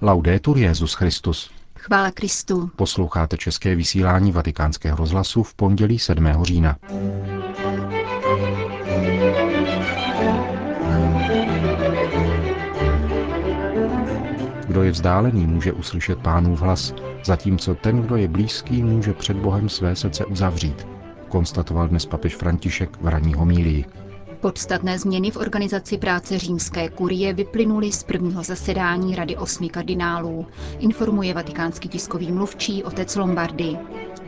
Laudetur Jesus Christus. Chvála Kristu. Posloucháte české vysílání Vatikánského rozhlasu v pondělí 7. října. Kdo je vzdálený, může uslyšet Pánův hlas, zatímco ten, kdo je blízký, může před Bohem své srdce uzavřít, konstatoval dnes papež František v ranní homílii. Podstatné změny v organizaci práce římské kurie vyplynuly z prvního zasedání Rady 8 kardinálů, informuje vatikánský tiskový mluvčí otec Lombardi.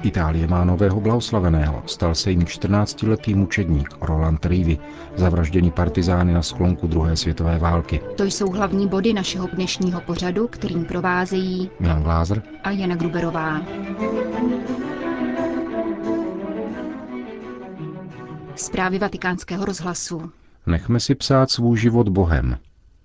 Itálie má nového blahoslaveného, stal se jim 14-letý mučedník Rolando Rivi, zavražděný partizány na sklonku druhé světové války. To jsou hlavní body našeho dnešního pořadu, kterým provázejí Milan Glázer a Jana Gruberová. Zprávy Vatikánského rozhlasu. Nechme si psát svůj život Bohem.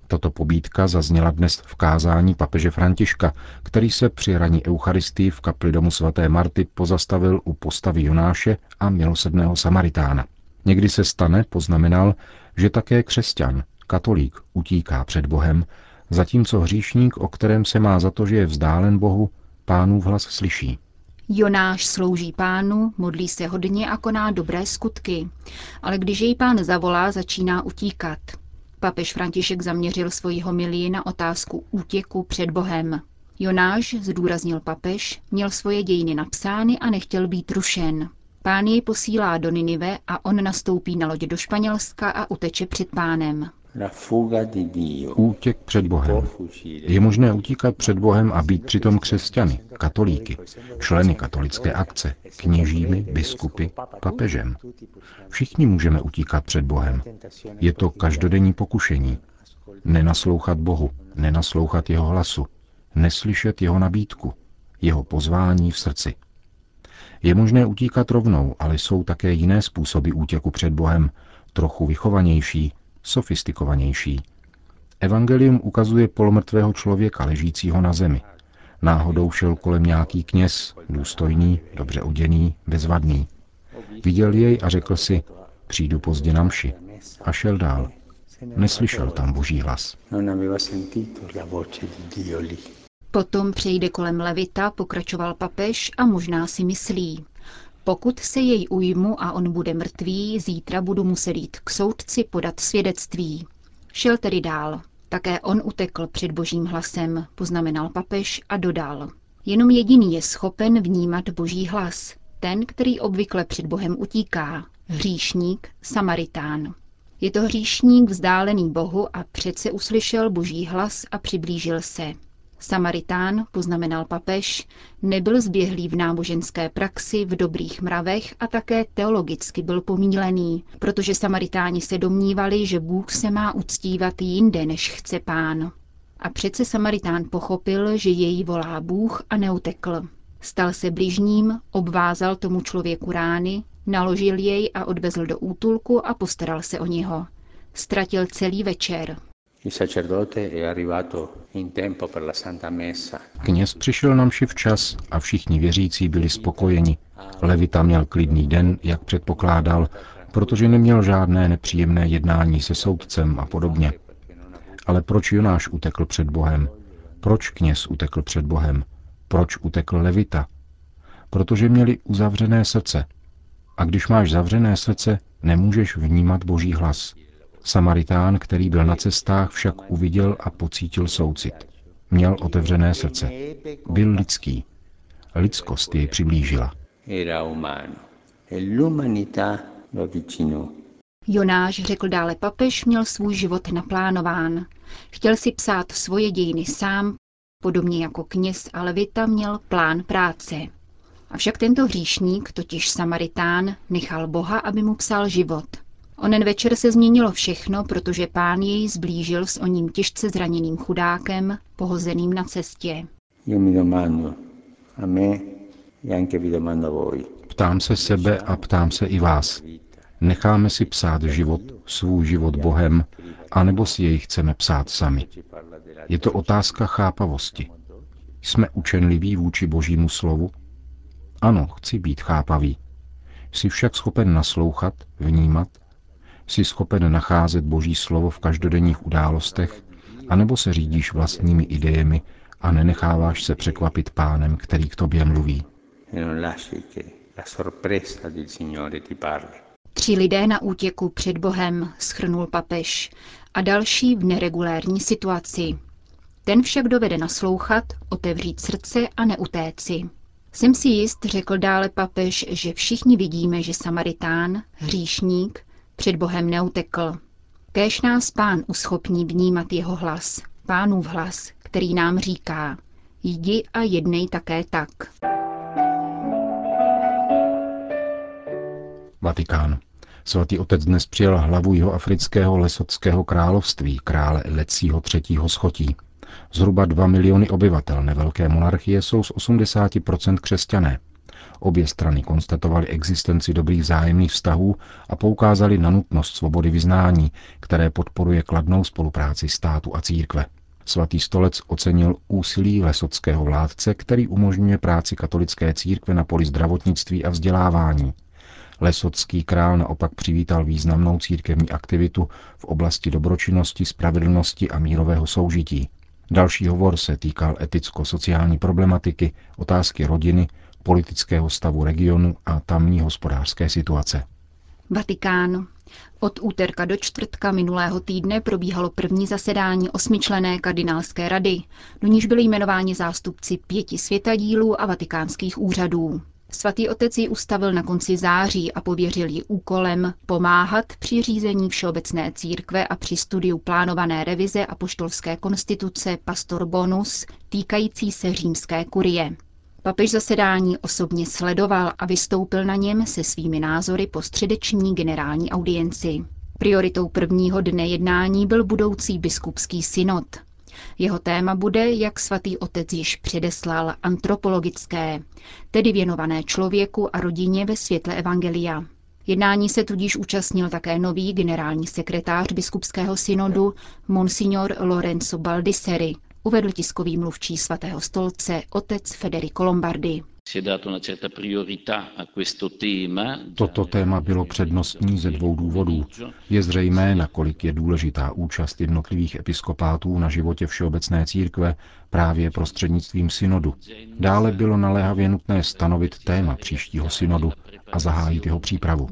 Tato pobídka zazněla dnes v kázání papeže Františka, který se při ranní eucharistii v kapli domu svaté Marty pozastavil u postavy Jonáše a milosrdného Samaritána. Někdy se stane, poznamenal, že také křesťan, katolík, utíká před Bohem, zatímco hříšník, o kterém se má za to, že je vzdálen Bohu, Pánův hlas slyší. Jonáš slouží Pánu, modlí se hodně a koná dobré skutky, ale když jej Pán zavolá, začíná utíkat. Papež František zaměřil svoji homilii na otázku útěku před Bohem. Jonáš, zdůraznil papež, měl svoje dějiny napsány a nechtěl být rušen. Pán jej posílá do Ninive a on nastoupí na lodě do Španělska a uteče před Pánem. Útěk před Bohem. Je možné utíkat před Bohem a být přitom křesťany, katolíky, členy katolické akce, kněžími, biskupy, papežem. Všichni můžeme utíkat před Bohem. Je to každodenní pokušení. Nenaslouchat Bohu, nenaslouchat jeho hlasu, neslyšet jeho nabídku, jeho pozvání v srdci. Je možné utíkat rovnou, ale jsou také jiné způsoby útěku před Bohem, trochu vychovanější, sofistikovanější. Evangelium ukazuje polomrtvého člověka ležícího na zemi. Náhodou šel kolem nějaký kněz, důstojný, dobře oděný, bezvadný. Viděl jej a řekl si, přijdu pozdě na mši. A šel dál. Neslyšel tam Boží hlas. Potom přejde kolem levita, pokračoval papež, a možná si myslí. Pokud se jej ujmu a on bude mrtvý, zítra budu muset jít k soudci podat svědectví. Šel tedy dál. Také on utekl před Božím hlasem, poznamenal papež a dodal. Jenom jediný je schopen vnímat Boží hlas, ten, který obvykle před Bohem utíká, hříšník, Samaritán. Je to hříšník vzdálený Bohu a přece uslyšel Boží hlas a přiblížil se. Samaritán, poznamenal papež, nebyl zběhlý v náboženské praxi, v dobrých mravech a také teologicky byl pomílený, protože Samaritáni se domnívali, že Bůh se má uctívat jinde, než chce Pán. A přece Samaritán pochopil, že jej volá Bůh a neutekl. Stal se bližním, obvázal tomu člověku rány, naložil jej a odvezl do útulku a postaral se o něho. Ztratil celý večer. Kněz přišel na mši včas a všichni věřící byli spokojeni. Levita měl klidný den, jak předpokládal, protože neměl žádné nepříjemné jednání se soudcem a podobně. Ale proč Jonáš utekl před Bohem? Proč kněz utekl před Bohem? Proč utekl levita? Protože měli uzavřené srdce. A když máš zavřené srdce, nemůžeš vnímat Boží hlas. Samaritán, který byl na cestách, však uviděl a pocítil soucit. Měl otevřené srdce. Byl lidský. Lidskost jej přiblížila. Jonáš, řekl dále papež, měl svůj život naplánován. Chtěl si psát svoje dějiny sám, podobně jako kněz a levita měl plán práce. Avšak tento hříšník, totiž Samaritán, nechal Boha, aby mu psal život. Onen večer se změnilo všechno, protože Pán jej zblížil s oním těžce zraněným chudákem, pohozeným na cestě. Ptám se sebe a ptám se i vás. Necháme si psát život, svůj život Bohem, anebo si jej chceme psát sami. Je to otázka chápavosti. Jsme učenliví vůči Božímu slovu? Ano, chci být chápavý. Jsi však schopen naslouchat, vnímat? Jsi schopen nacházet Boží slovo v každodenních událostech, anebo se řídíš vlastními idejemi a nenecháváš se překvapit Pánem, který k tobě mluví. Tři lidé na útěku před Bohem, shrnul papež, a další v neregulérní situaci. Ten však dovede naslouchat, otevřít srdce a neutéci. Jsem si jist, řekl dále papež, že všichni vidíme, že Samaritán, hříšník, před Bohem neutekl. Kéž nás Pán uschopní vnímat jeho hlas, Pánův hlas, který nám říká, jdi a jednej také tak. Vatikán. Svatý otec dnes přijal hlavu jihoafrického lesotského království, krále Letsího třetího schotí. Zhruba 2 miliony obyvatel nevelké monarchie jsou z 80% křesťané. Obě strany konstatovaly existenci dobrých vzájemných vztahů a poukázaly na nutnost svobody vyznání, které podporuje kladnou spolupráci státu a církve. Svatý stolec ocenil úsilí lesotského vládce, který umožňuje práci katolické církve na poli zdravotnictví a vzdělávání. Lesotský král naopak přivítal významnou církevní aktivitu v oblasti dobročinnosti, spravedlnosti a mírového soužití. Další hovor se týkal eticko-sociální problematiky, otázky rodiny, politického stavu regionu a tamní hospodářské situace. Vatikán. Od úterka do čtvrtka minulého týdne probíhalo první zasedání 8členné kardinálské rady, do níž byli jmenováni zástupci 5 světadílů a vatikánských úřadů. Svatý otec ji ustavil na konci září a pověřil ji úkolem pomáhat při řízení všeobecné církve a při studiu plánované revize apoštolské konstituce Pastor Bonus týkající se římské kurie. Papež zasedání osobně sledoval a vystoupil na něm se svými názory po středeční generální audienci. Prioritou prvního dne jednání byl budoucí biskupský synod. Jeho téma bude, jak svatý otec již předeslal, antropologické, tedy věnované člověku a rodině ve světle evangelia. Jednání se tudíž účastnil také nový generální sekretář biskupského synodu monsignor Lorenzo Baldisseri, uvedl tiskový mluvčí svatého stolce otec Federico Lombardi. Toto téma bylo přednostní ze 2 důvodů. Je zřejmé, nakolik je důležitá účast jednotlivých episkopátů na životě všeobecné církve právě prostřednictvím synodu. Dále bylo naléhavě nutné stanovit téma příštího synodu a zahájit jeho přípravu.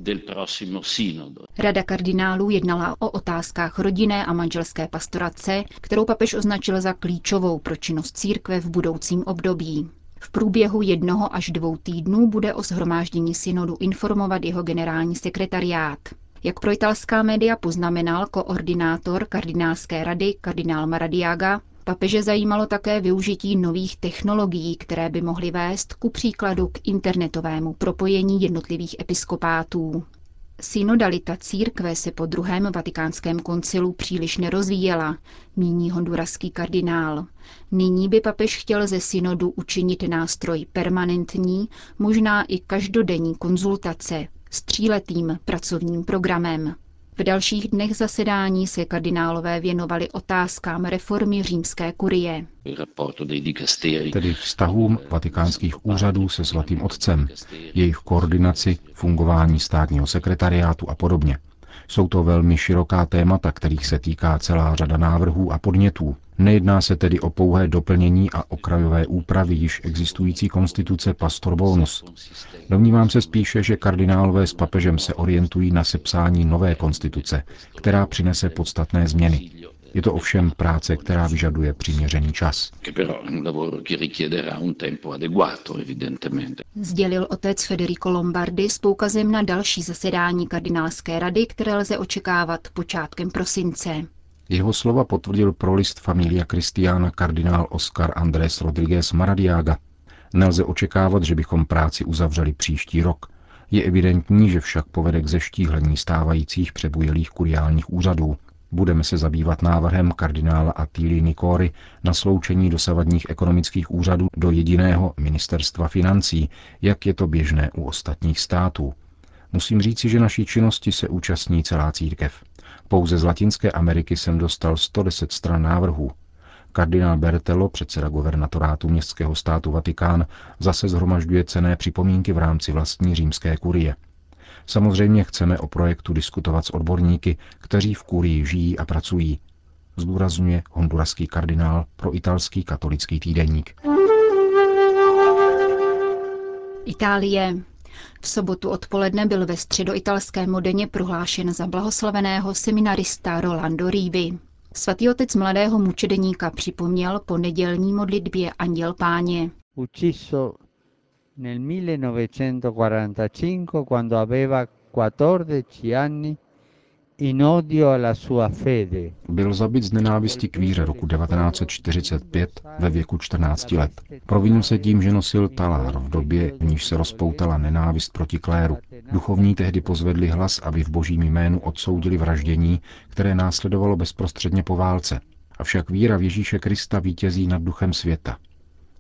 Rada kardinálů jednala o otázkách rodinné a manželské pastorace, kterou papež označil za klíčovou pro činnost církve v budoucím období. V průběhu 1 až 2 týdnů bude o shromáždění synodu informovat jeho generální sekretariát. Jak pro italská média poznamenal koordinátor kardinálské rady kardinál Maradiaga, papeže zajímalo také využití nových technologií, které by mohly vést ku příkladu k internetovému propojení jednotlivých episkopátů. Synodalita církve se po druhém vatikánském koncilu příliš nerozvíjela, míní honduraský kardinál. Nyní by papež chtěl ze synodu učinit nástroj permanentní, možná i každodenní konzultace s 3letým pracovním programem. V dalších dnech zasedání se kardinálové věnovali otázkám reformy římské kurie, tedy vztahům vatikánských úřadů se svatým otcem, jejich koordinaci, fungování státního sekretariátu a podobně. Jsou to velmi široká témata, kterých se týká celá řada návrhů a podnětů. Nejedná se tedy o pouhé doplnění a okrajové úpravy již existující konstituce Pastor Bonus. Domnívám se spíše, že kardinálové s papežem se orientují na sepsání nové konstituce, která přinese podstatné změny. Je to ovšem práce, která vyžaduje přiměřený čas. Sdělil otec Federico Lombardi s poukazem na další zasedání kardinálské rady, které lze očekávat počátkem prosince. Jeho slova potvrdil pro list Familia Christiana kardinál Oscar Andrés Rodríguez Maradiaga. Nelze očekávat, že bychom práci uzavřeli příští rok. Je evidentní, že však povede k zeštíhlení stávajících přebujelých kuriálních úřadů. Budeme se zabývat návrhem kardinála Atili Nikori na sloučení dosavadních ekonomických úřadů do jediného ministerstva financí, jak je to běžné u ostatních států. Musím říci, že naší činnosti se účastní celá církev. Pouze z Latinské Ameriky jsem dostal 110 stran návrhů. Kardinál Bertello, předseda guvernatorátu městského státu Vatikán, zase shromažďuje cenné připomínky v rámci vlastní římské kurie. Samozřejmě chceme o projektu diskutovat s odborníky, kteří v kurii žijí a pracují. zdůrazňuje honduraský kardinál pro italský katolický týdeník. Itálie. V sobotu odpoledne byl ve středoitalském Modeně prohlášen za blahoslaveného seminarista Rolando Rivi. Svatý otec mladého mučedeníka připomněl po nedělní modlitbě Anděl Páně. Nel 1945, quando aveva 14 anni, in odio alla sua fede. Byl zabit z nenávisti k víře roku 1945 ve věku 14 let. Provinil se tím, že nosil talár v době, v níž se rozpoutala nenávist proti kléru. Duchovní tehdy pozvedli hlas, aby v božím jménu odsoudili vraždění, které následovalo bezprostředně po válce. Avšak víra v Ježíše Krista vítězí nad duchem světa.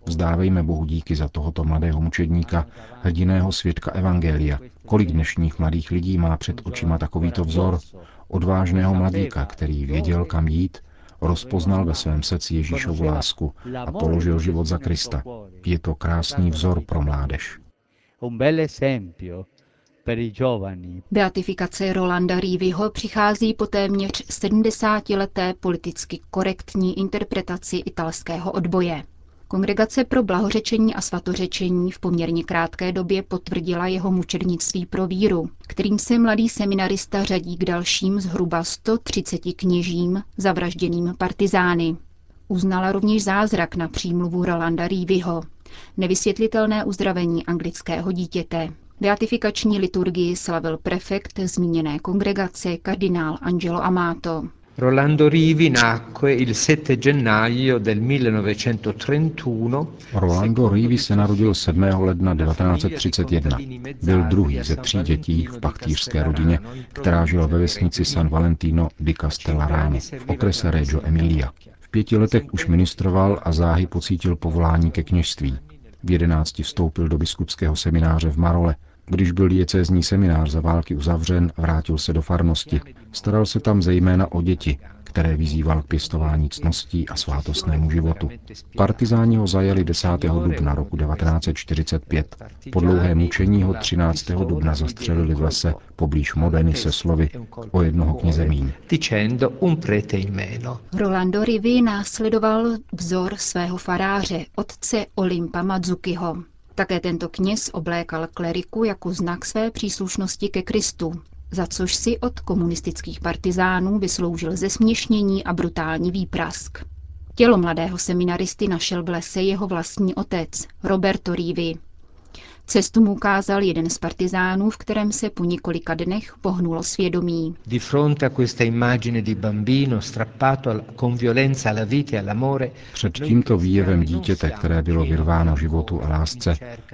Vzdávejme Bohu díky za tohoto mladého mučedníka, hrdinného svědka evangelia. Kolik dnešních mladých lidí má před očima takovýto vzor? Odvážného mladíka, který věděl, kam jít, rozpoznal ve svém srdci Ježíšovu lásku a položil život za Krista. Je to krásný vzor pro mládež. Beatifikace Rolanda Riviho přichází po téměř 70leté politicky korektní interpretaci italského odboje. Kongregace pro blahořečení a svatořečení v poměrně krátké době potvrdila jeho mučednictví pro víru, kterým se mladý seminarista řadí k dalším zhruba 130 kněžím zavražděným partizány. Uznala rovněž zázrak na přímluvu Rolanda Riviho, nevysvětlitelné uzdravení anglického dítěte. Beatifikační liturgii slavil prefekt zmíněné kongregace kardinál Angelo Amato. Rolando Rivi nacque il 7 gennaio del 1931. Rolando Rivi se narodil 7. ledna 1931. Byl druhý ze tří dětí v pachtýřské rodině, která žila ve vesnici San Valentino di Castellarano v okrese Reggio Emilia. V 5 letech už ministroval a záhy pocítil povolání ke kněžství. V 11 vstoupil do biskupského semináře v Marole. Když byl diecézní seminář za války uzavřen, vrátil se do farnosti. Staral se tam zejména o děti, které vyzýval k pěstování ctností a svátostnému životu. Partizáni ho zajeli 10. dubna roku 1945. Po dlouhém mučení ho 13. dubna zastřelili v lese poblíž Modeny se slovy o jednoho kněze míň. Rolando Rivi následoval vzor svého faráře, otce Olimpa Madzukiho. Také tento kněz oblékal kleriku jako znak své příslušnosti ke Kristu, za což si od komunistických partizánů vysloužil zesměšnění a brutální výprask. Tělo mladého seminaristy našel v lese jeho vlastní otec, Roberto Rivi. Cestu mu ukázal jeden z partizánů, v kterém se po několika dnech pohnulo svědomí. Před tímto výjevem dítěte, které bylo vyrváno životu a lásce,